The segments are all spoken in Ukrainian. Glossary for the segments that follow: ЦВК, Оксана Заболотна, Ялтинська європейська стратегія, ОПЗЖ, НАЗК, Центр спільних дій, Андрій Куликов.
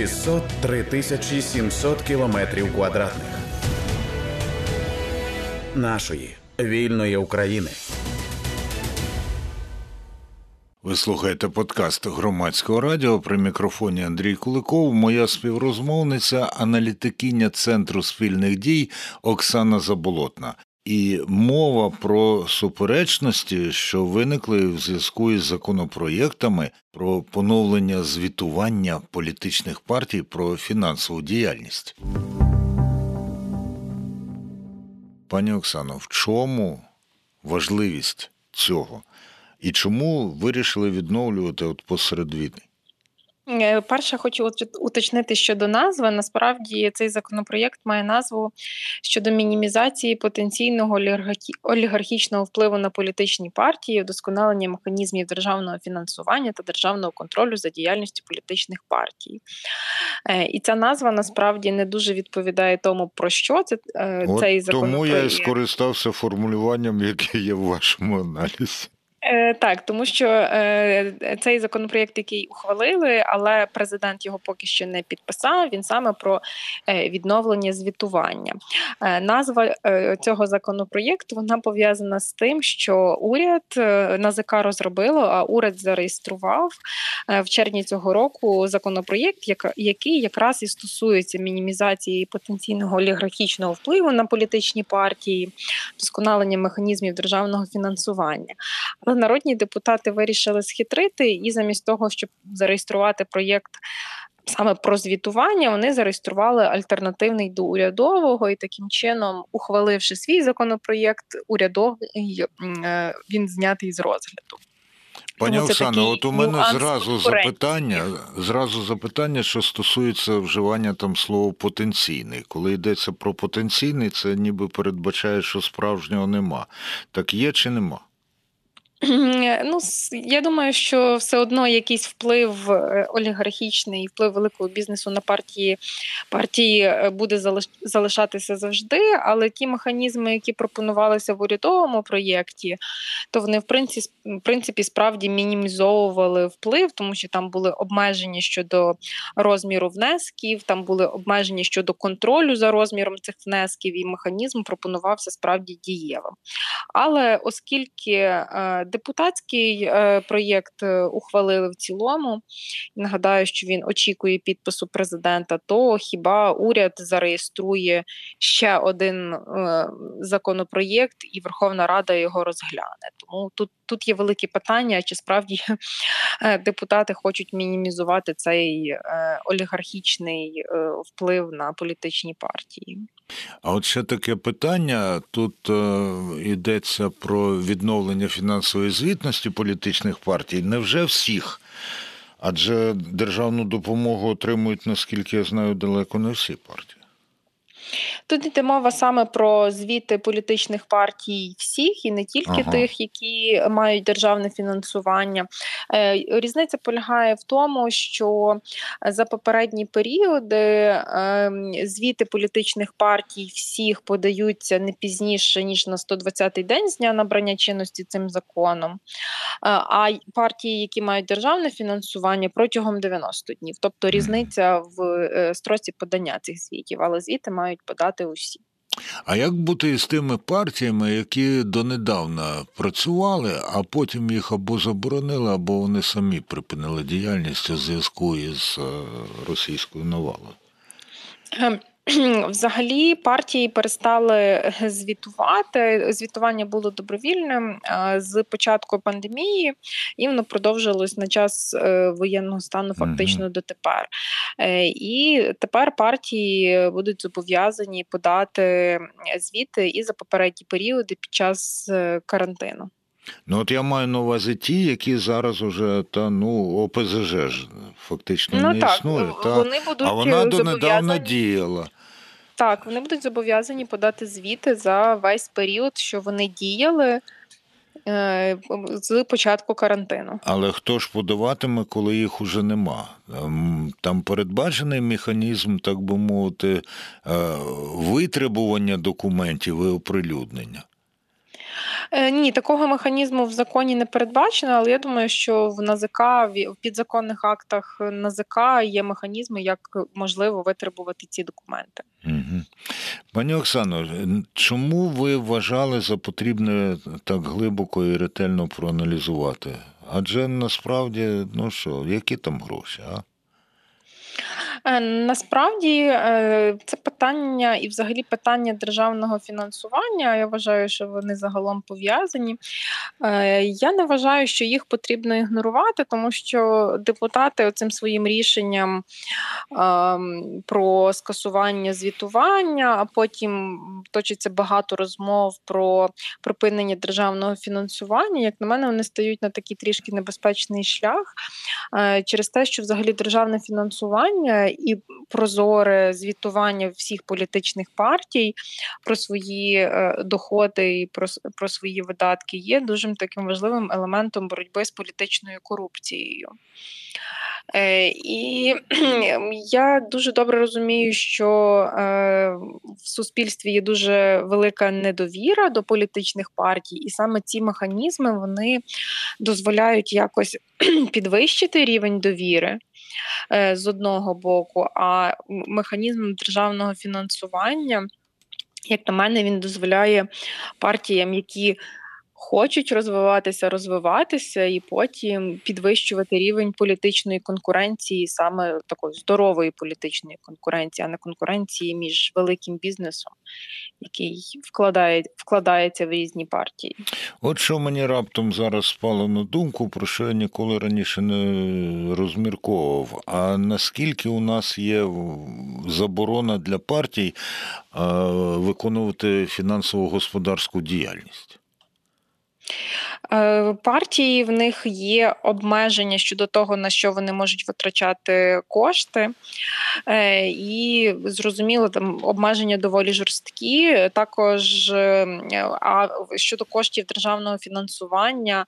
600–3700 кілометрів квадратних. Нашої вільної України. Ви слухаєте подкаст Громадського радіо. При мікрофоні Андрій Куликов, моя співрозмовниця, аналітикиня Центру спільних дій Оксана Заболотна. І мова про суперечності, що виникли в зв'язку із законопроєктами про поновлення звітування політичних партій про фінансову діяльність. Пані Оксано, в чому важливість цього? І чому вирішили відновлювати от посеред війни? Перше, хочу уточнити щодо назви. Насправді, цей законопроєкт має назву щодо мінімізації потенційного олігархічного впливу на політичні партії, вдосконалення механізмів державного фінансування та державного контролю за діяльністю політичних партій. І ця назва, насправді, не дуже відповідає тому, про що цей законопроєкт. Тому я і скористався формулюванням, яке є в вашому аналізі. Так, тому що цей законопроєкт, який ухвалили, але президент його поки що не підписав, він саме про відновлення звітування. Назва цього законопроєкту, вона пов'язана з тим, що уряд, НАЗК розробило, а уряд зареєстрував в червні цього року законопроєкт, який якраз і стосується мінімізації потенційного олігархічного впливу на політичні партії, вдосконалення механізмів державного фінансування. Народні депутати вирішили схитрити і замість того, щоб зареєструвати проєкт саме про звітування, вони зареєстрували альтернативний до урядового і таким чином, ухваливши свій законопроєкт, урядовий, він знятий з розгляду. Пані Оксано, от у мене зразу запитання, що стосується вживання там слова «потенційний». Коли йдеться про потенційний, це ніби передбачає, що справжнього нема. Так є чи нема? Ну, я думаю, що все одно якийсь вплив олігархічний, вплив великого бізнесу на партії буде залишатися завжди, але ті механізми, які пропонувалися в урядовому проєкті, то вони в принципі справді мінімізовували вплив, тому що там були обмеження щодо розміру внесків, там були обмеження щодо контролю за розміром цих внесків, і механізм пропонувався справді дієвим. Але оскільки депутатський проєкт ухвалили в цілому, нагадаю, що він очікує підпису президента, то хіба уряд зареєструє ще один законопроєкт і Верховна Рада його розгляне. Тому тут є великі питання, чи справді депутати хочуть мінімізувати цей олігархічний вплив на політичні партії. А от ще таке питання, тут йдеться про відновлення фінансової звітності політичних партій. Невже всіх? Адже державну допомогу отримують, наскільки я знаю, далеко не всі партії. Тут йде мова саме про звіти політичних партій всіх, і не тільки тих, які мають державне фінансування. Різниця полягає в тому, що за попередні періоди звіти політичних партій всіх подаються не пізніше, ніж на 120-й день з дня набрання чинності цим законом, а партії, які мають державне фінансування, протягом 90 днів. Тобто різниця в строці подання цих звітів, але звіти мають подати усі. А як бути із тими партіями, які донедавна працювали, а потім їх або заборонили, або вони самі припинили діяльність у зв'язку із російською навалою? Взагалі партії перестали звітувати, звітування було добровільним з початку пандемії, і воно продовжилось на час воєнного стану фактично дотепер. І тепер партії будуть зобов'язані подати звіти і за попередні періоди під час карантину. Ну от я маю на увазі ті, які зараз уже ОПЗЖ ж фактично існує. А вона донедавна діяла. Так, вони будуть зобов'язані подати звіти за весь період, що вони діяли з початку карантину. Але хто ж подаватиме, коли їх уже нема? Там передбачений механізм, так би мовити, витребування документів і оприлюднення? Ні, такого механізму в законі не передбачено, але я думаю, що в НАЗК, в підзаконних актах НАЗК є механізми, як можливо витребувати ці документи. Угу. Пані Оксано, чому ви вважали за потрібне так глибоко і ретельно проаналізувати? Адже насправді, ну що, які там гроші, а? Насправді це питання і взагалі питання державного фінансування, я вважаю, що вони загалом пов'язані. Я не вважаю, що їх потрібно ігнорувати, тому що депутати оцим своїм рішенням про скасування звітування, а потім точиться багато розмов про припинення державного фінансування, як на мене, вони стають на такий трішки небезпечний шлях через те, що взагалі державне фінансування і прозоре звітування всіх політичних партій про свої доходи і про свої видатки є дуже таким важливим елементом боротьби з політичною корупцією. І я дуже добре розумію, що в суспільстві є дуже велика недовіра до політичних партій, і саме ці механізми, вони дозволяють якось підвищити рівень довіри з одного боку, а механізм державного фінансування, як на мене, він дозволяє партіям, які хочуть розвиватися і потім підвищувати рівень політичної конкуренції, саме такої здорової політичної конкуренції, а не конкуренції між великим бізнесом, який вкладається в різні партії. От що мені раптом зараз спало на думку, про що я ніколи раніше не розмірковував. А наскільки у нас є заборона для партій виконувати фінансово-господарську діяльність? Партії, в них є обмеження щодо того, на що вони можуть витрачати кошти. І, зрозуміло, там обмеження доволі жорсткі. Також, а щодо коштів державного фінансування,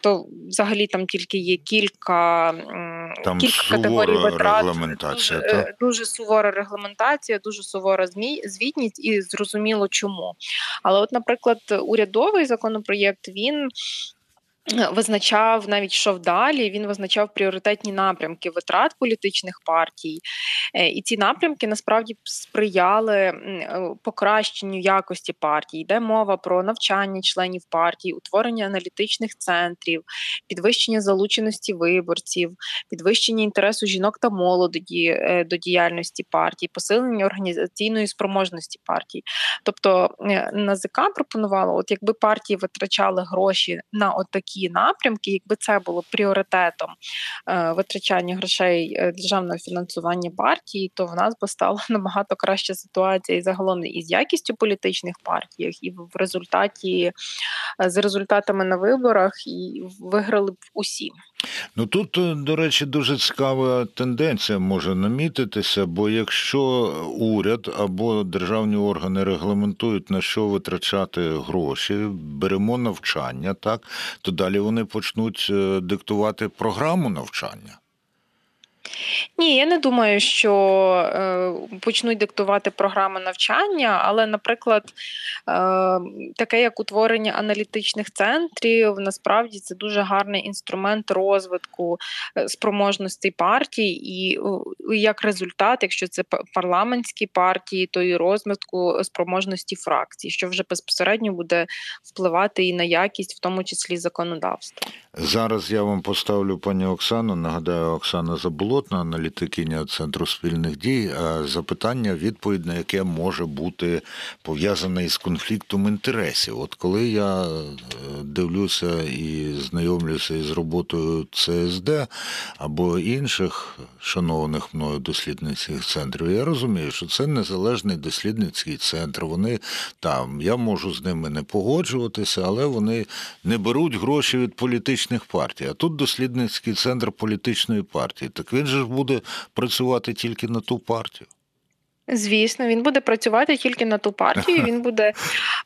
то взагалі там тільки є кілька категорій витрат. Дуже сувора регламентація, дуже сувора звітність і зрозуміло чому. Але от, наприклад, урядовий законопроєкт, він визначав, навіть йшов далі, він визначав пріоритетні напрямки витрат політичних партій. І ці напрямки насправді сприяли покращенню якості партій. Йде мова про навчання членів партій, утворення аналітичних центрів, підвищення залученості виборців, підвищення інтересу жінок та молоді до діяльності партій, посилення організаційної спроможності партій. Тобто НАЗК пропонувало, от якби партії витрачали гроші на отакі напрямки, якби це було пріоритетом витрачання грошей державного фінансування партії, то в нас би стала набагато краща ситуація і загалом і з якістю політичних партій, і в результаті з результатами на виборах, і виграли б усі. Ну тут, до речі, дуже цікава тенденція може намітитися, бо якщо уряд або державні органи регламентують, на що витрачати гроші, беремо навчання, так, то далі вони почнуть диктувати програму навчання. Ні, я не думаю, що почнуть диктувати програми навчання, але, наприклад, таке як утворення аналітичних центрів, насправді це дуже гарний інструмент розвитку спроможності партій і як результат, якщо це парламентські партії, то і розвитку спроможності фракцій, що вже безпосередньо буде впливати і на якість, в тому числі законодавства. Зараз я вам поставлю пані Оксану, нагадаю, Оксана Заболотна, аналітикиня Центру спільних дій, запитання, відповідь на яке може бути пов'язане із конфліктом інтересів. От коли я дивлюся і знайомлюся із роботою ЦСД або інших шанованих мною дослідницьких центрів, я розумію, що це незалежний дослідницький центр. Вони там, я можу з ними не погоджуватися, але вони не беруть гроші від політичних партій. А тут дослідницький центр політичної партії. Так він же ж буде працювати тільки на ту партію. Звісно, він буде працювати тільки на ту партію, він буде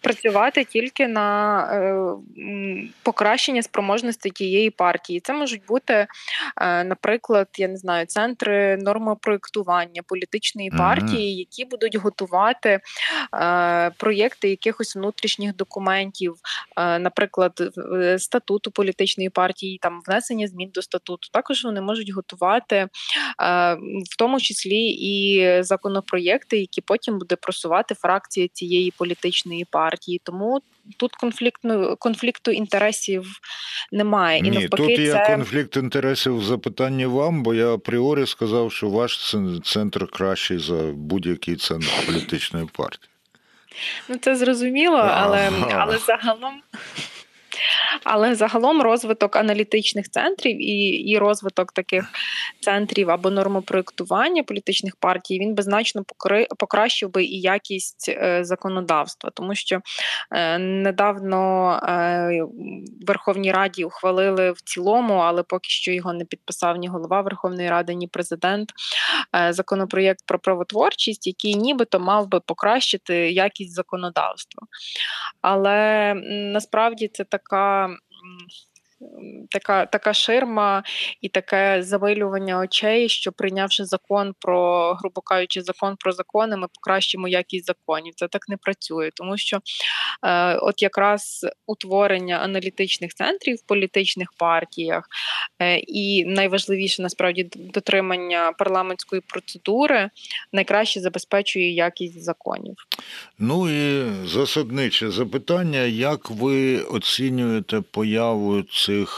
працювати тільки на покращення спроможності тієї партії. Це можуть бути, наприклад, я не знаю, центри нормопроєктування політичної партії, які будуть готувати проєкти якихось внутрішніх документів, наприклад, статуту політичної партії, там внесення змін до статуту. Також вони можуть готувати, в тому числі і законопроєкти, які потім буде просувати фракція цієї політичної партії. Тому тут конфлікту інтересів немає. І навпаки, тут є конфлікт інтересів запитання вам, бо я апріорі сказав, що ваш центр кращий за будь-який центр політичної партії. Ну, це зрозуміло, але загалом... Але загалом розвиток аналітичних центрів і розвиток таких центрів або нормопроєктування політичних партій, він беззначно покращив би і якість законодавства. Тому що недавно в Верховній Раді ухвалили в цілому, але поки що його не підписав ні голова Верховної Ради, ні президент, законопроєкт про правотворчість, який нібито мав би покращити якість законодавства. Але насправді це така ширма і таке замилювання очей, що прийнявши закон про, грубо кажучи, закон про закони, ми покращимо якість законів. Це так не працює, тому що от якраз утворення аналітичних центрів в політичних партіях і найважливіше, насправді, дотримання парламентської процедури найкраще забезпечує якість законів. Ну і засадниче запитання, як ви оцінюєте появу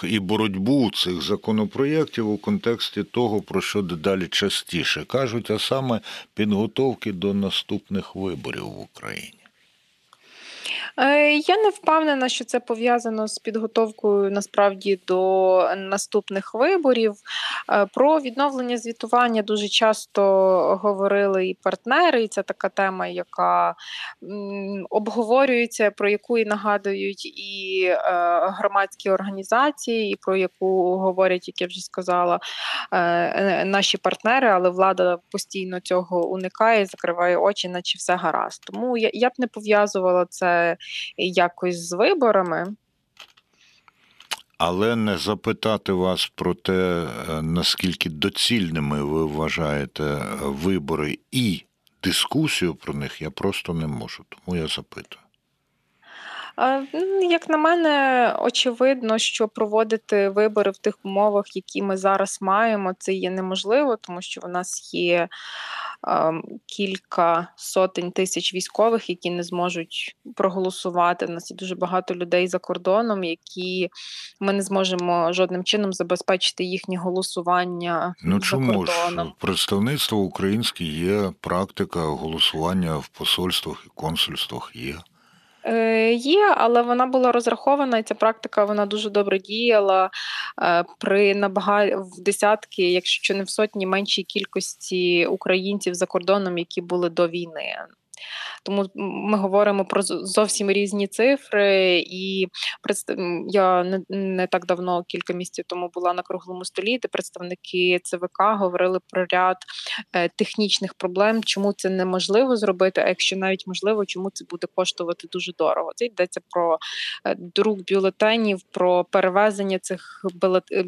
і боротьбу цих законопроєктів у контексті того, про що дедалі частіше кажуть, а саме підготовки до наступних виборів в Україні? Я не впевнена, що це пов'язано з підготовкою, насправді, до наступних виборів. Про відновлення звітування дуже часто говорили і партнери, і це така тема, яка обговорюється, про яку і нагадують і громадські організації, і про яку говорять, як я вже сказала, наші партнери, але влада постійно цього уникає, закриває очі, наче все гаразд. Тому я б не пов'язувала це якось з виборами. Але не запитати вас про те, наскільки доцільними ви вважаєте вибори і дискусію про них, я просто не можу, тому я запитую. Як на мене, очевидно, що проводити вибори в тих умовах, які ми зараз маємо, це є неможливо, тому що в нас є кілька сотень тисяч військових, які не зможуть проголосувати. У нас є дуже багато людей за кордоном, які ми не зможемо жодним чином забезпечити їхнє голосування за кордоном. Ну чому ж? Представництво українське є, практика голосування в посольствах і консульствах є. Є, але вона була розрахована, і ця практика, вона дуже добре діяла при в десятки, якщо не в сотні, меншій кількості українців за кордоном, які були до війни. Тому ми говоримо про зовсім різні цифри, і я не так давно, кілька місяців тому, була на круглому столі, де представники ЦВК говорили про ряд технічних проблем, чому це неможливо зробити, а якщо навіть можливо, чому це буде коштувати дуже дорого. Це йдеться про друк бюлетенів, про перевезення цих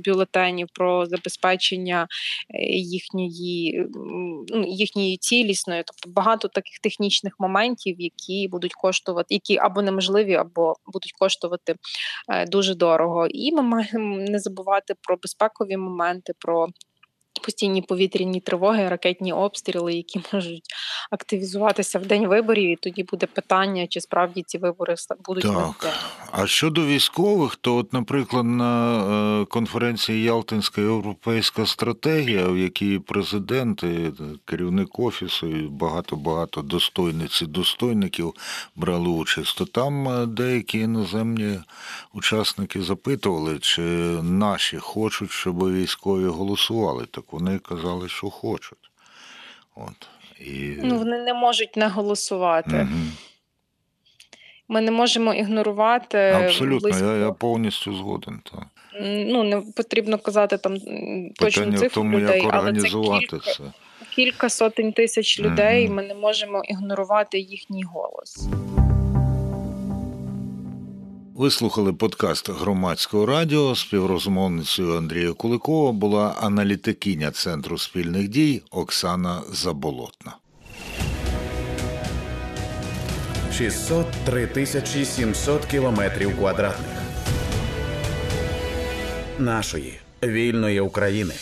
бюлетенів, про забезпечення їхньої цілісної, тобто багато таких технічних моментів, які будуть коштувати, які або неможливі, або будуть коштувати дуже дорого. І ми маємо не забувати про безпекові моменти, про постійні повітряні тривоги, ракетні обстріли, які можуть активізуватися в день виборів, і тоді буде питання, чи справді ці вибори будуть. Так. А щодо військових, то от, наприклад, на конференції Ялтинська європейська стратегія, в якій президент, керівник офісу і багато-багато достойниць і достойників брали участь, то там деякі іноземні учасники запитували, чи наші хочуть, щоб військові голосували. Вони казали, що хочуть. От. І... Ну, вони не можуть не голосувати. Угу. Ми не можемо ігнорувати... Абсолютно, близько... я повністю згоден. Так. Ну, не потрібно казати там точну цифру людей, але це кілька... кілька сотень тисяч людей, ми не можемо ігнорувати їхній голос. Ви слухали подкаст Громадського радіо. Співрозмовницею Андрія Куликова була аналітикиня Центру спільних дій Оксана Заболотна. 603 тисячі 700 кілометрів квадратних нашої вільної України.